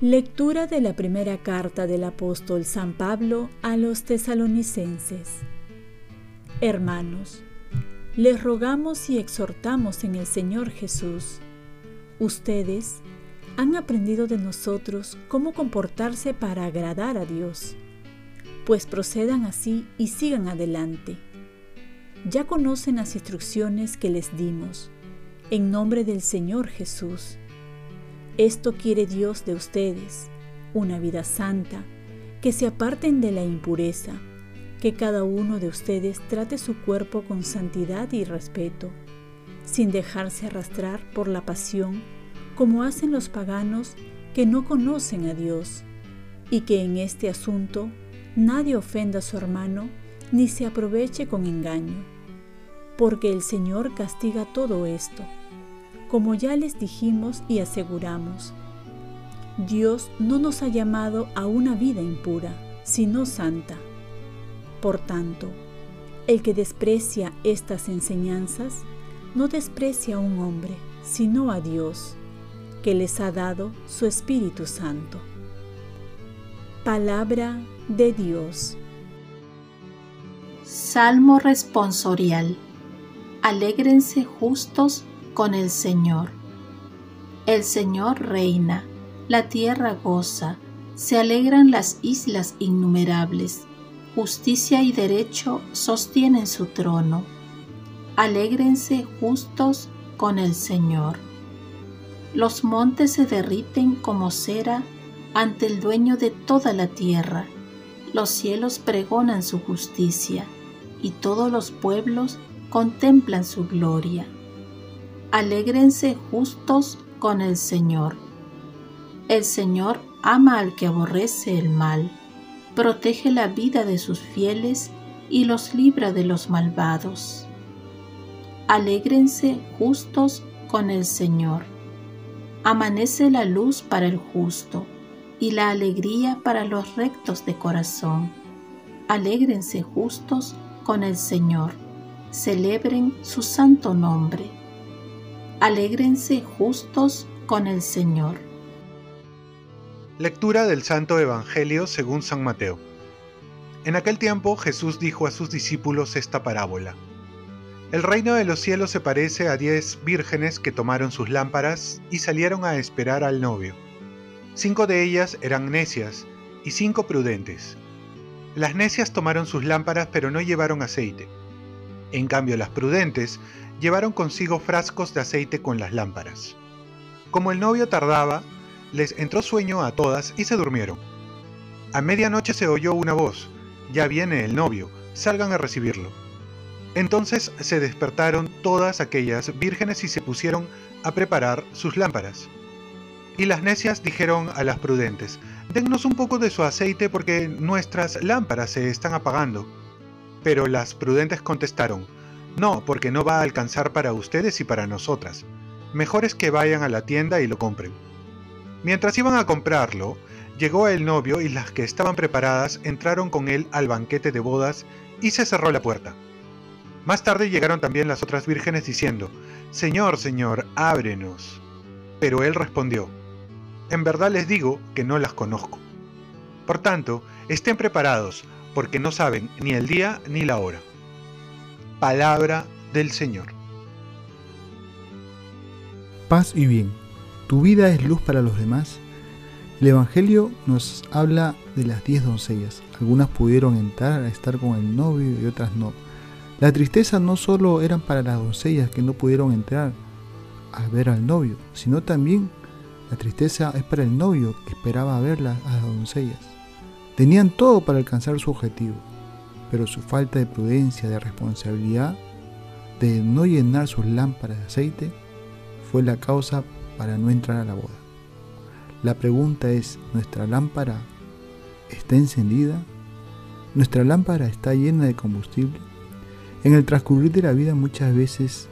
Lectura de la primera carta del apóstol San Pablo a los tesalonicenses. Hermanos, les rogamos y exhortamos en el Señor Jesús. Ustedes han aprendido de nosotros cómo comportarse para agradar a Dios, pues procedan así y sigan adelante. Ya conocen las instrucciones que les dimos, en nombre del Señor Jesús. Esto quiere Dios de ustedes, una vida santa, que se aparten de la impureza, que cada uno de ustedes trate su cuerpo con santidad y respeto, sin dejarse arrastrar por la pasión, como hacen los paganos que no conocen a Dios, y que en este asunto nadie ofenda a su hermano ni se aproveche con engaño, porque el Señor castiga todo esto. Como ya les dijimos y aseguramos, Dios no nos ha llamado a una vida impura, sino santa. Por tanto, el que desprecia estas enseñanzas, no desprecia a un hombre, sino a Dios, que les ha dado su Espíritu Santo. Palabra de Dios. Salmo responsorial. Alégrense justos con el Señor. El Señor reina, la tierra goza, se alegran las islas innumerables. Justicia y derecho sostienen su trono. Alégrense justos con el Señor. Los montes se derriten como cera ante el dueño de toda la tierra. Los cielos pregonan su justicia, y todos los pueblos contemplan su gloria. Alégrense justos con el Señor. El Señor ama al que aborrece el mal, protege la vida de sus fieles y los libra de los malvados. Alégrense justos con el Señor. Amanece la luz para el justo y la alegría para los rectos de corazón. Alégrense justos con el Señor. Celebren su santo nombre. Alégrense justos con el Señor. Lectura del Santo Evangelio según San Mateo. En aquel tiempo Jesús dijo a sus discípulos esta parábola. El reino de los cielos se parece a 10 vírgenes que tomaron sus lámparas y salieron a esperar al novio. 5 de ellas eran necias y 5 prudentes. Las necias tomaron sus lámparas pero no llevaron aceite. En cambio las prudentes llevaron consigo frascos de aceite con las lámparas. Como el novio tardaba, les entró sueño a todas y se durmieron. A medianoche se oyó una voz: «Ya viene el novio, salgan a recibirlo». Entonces se despertaron todas aquellas vírgenes y se pusieron a preparar sus lámparas. Y las necias dijeron a las prudentes: «Dennos un poco de su aceite porque nuestras lámparas se están apagando». Pero las prudentes contestaron: «No, porque no va a alcanzar para ustedes y para nosotras. Mejor es que vayan a la tienda y lo compren». Mientras iban a comprarlo, llegó el novio y las que estaban preparadas entraron con él al banquete de bodas y se cerró la puerta. Más tarde llegaron también las otras vírgenes diciendo: «Señor, Señor, ábrenos». Pero él respondió: «En verdad les digo que no las conozco. Por tanto, estén preparados, porque no saben ni el día ni la hora». Palabra del Señor. Paz y bien. ¿Tu vida es luz para los demás? El Evangelio nos habla de las 10 doncellas. Algunas pudieron entrar a estar con el novio y otras no. La tristeza no solo era para las doncellas que no pudieron entrar a ver al novio, sino también la tristeza es para el novio que esperaba verlas a las doncellas. Tenían todo para alcanzar su objetivo, pero su falta de prudencia, de responsabilidad, de no llenar sus lámparas de aceite, fue la causa para no entrar a la boda. La pregunta es: ¿nuestra lámpara está encendida? ¿Nuestra lámpara está llena de combustible? En el transcurrir de la vida muchas veces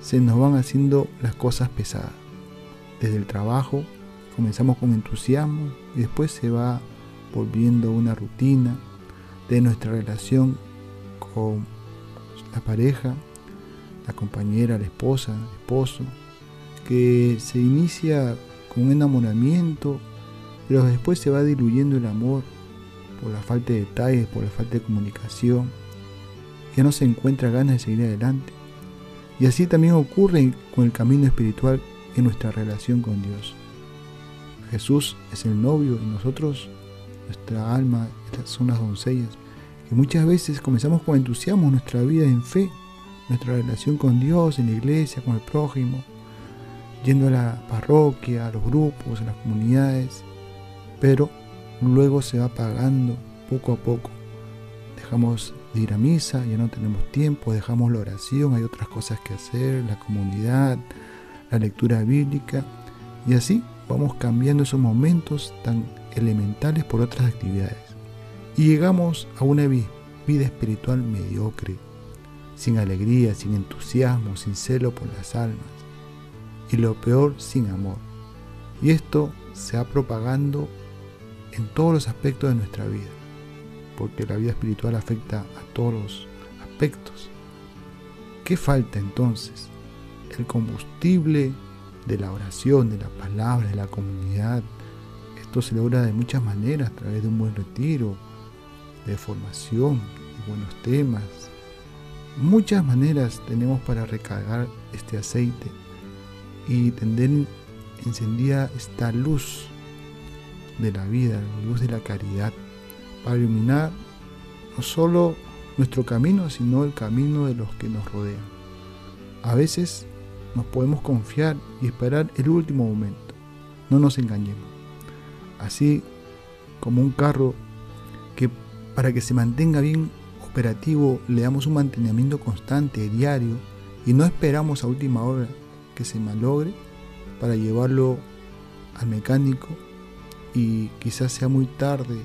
se nos van haciendo las cosas pesadas. Desde el trabajo comenzamos con entusiasmo y después se va volviendo a una rutina de nuestra relación con la pareja, la compañera, la esposa, el esposo, que se inicia con un enamoramiento, pero después se va diluyendo el amor por la falta de detalles, por la falta de comunicación, ya no se encuentra ganas de seguir adelante. Y así también ocurre con el camino espiritual en nuestra relación con Dios. Jesús es el novio y nosotros, nuestra alma, son las doncellas, que muchas veces comenzamos con entusiasmo nuestra vida en fe, nuestra relación con Dios, en la iglesia, con el prójimo, yendo a la parroquia, a los grupos, a las comunidades, pero luego se va apagando poco a poco. Dejamos de ir a misa, ya no tenemos tiempo, dejamos la oración, hay otras cosas que hacer, la comunidad, la lectura bíblica, y así vamos cambiando esos momentos tan elementales por otras actividades. Y llegamos a una vida espiritual mediocre, sin alegría, sin entusiasmo, sin celo por las almas, y lo peor, sin amor. Y esto se va propagando en todos los aspectos de nuestra vida, porque la vida espiritual afecta a todos los aspectos. ¿Qué falta entonces? El combustible de la oración, de la palabra, de la comunidad. Esto se logra de muchas maneras, a través de un buen retiro, de formación, de buenos temas. Muchas maneras tenemos para recargar este aceite y tener encendida esta luz de la vida, la luz de la caridad, para iluminar no solo nuestro camino, sino el camino de los que nos rodean. A veces nos podemos confiar y esperar el último momento. No nos engañemos. Así como un carro que, para que se mantenga bien operativo, le damos un mantenimiento constante, diario, y no esperamos a última hora que se malogre para llevarlo al mecánico y quizás sea muy tarde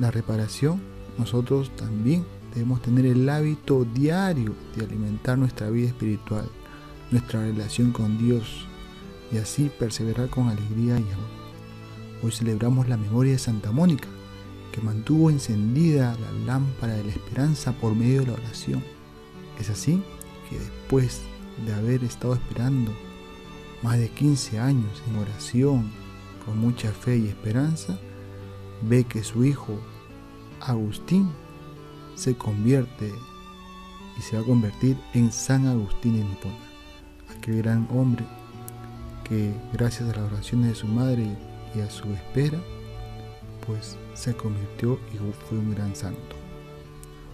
la reparación. Nosotros también debemos tener el hábito diario de alimentar nuestra vida espiritual, nuestra relación con Dios, y así perseverar con alegría y amor. Hoy celebramos la memoria de Santa Mónica, que mantuvo encendida la lámpara de la esperanza por medio de la oración. Es así que después de haber estado esperando más de 15 años en oración, con mucha fe y esperanza, ve que su hijo Agustín se convierte y se va a convertir en San Agustín de Hipona, aquel gran hombre que, gracias a las oraciones de su madre y a su espera, pues se convirtió y fue un gran santo.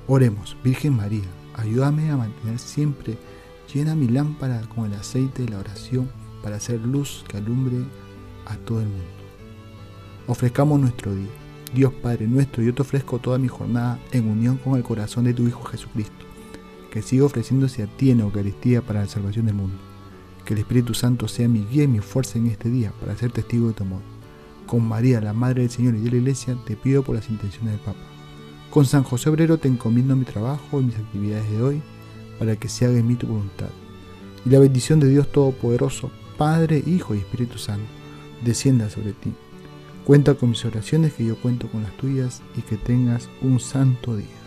Oremos. Virgen María, ayúdame a mantener siempre llena mi lámpara con el aceite de la oración, para hacer luz que alumbre a todo el mundo. Ofrezcamos nuestro día. Dios Padre nuestro, yo te ofrezco toda mi jornada en unión con el corazón de tu Hijo Jesucristo, que siga ofreciéndose a ti en la Eucaristía para la salvación del mundo. Que el Espíritu Santo sea mi guía y mi fuerza en este día para ser testigo de tu amor. Con María, la Madre del Señor y de la Iglesia, te pido por las intenciones del Papa. Con San José Obrero te encomiendo mi trabajo y mis actividades de hoy, para que se haga en mí tu voluntad. Y la bendición de Dios Todopoderoso, Padre, Hijo y Espíritu Santo, descienda sobre ti. Cuenta con mis oraciones, que yo cuento con las tuyas, y que tengas un santo día.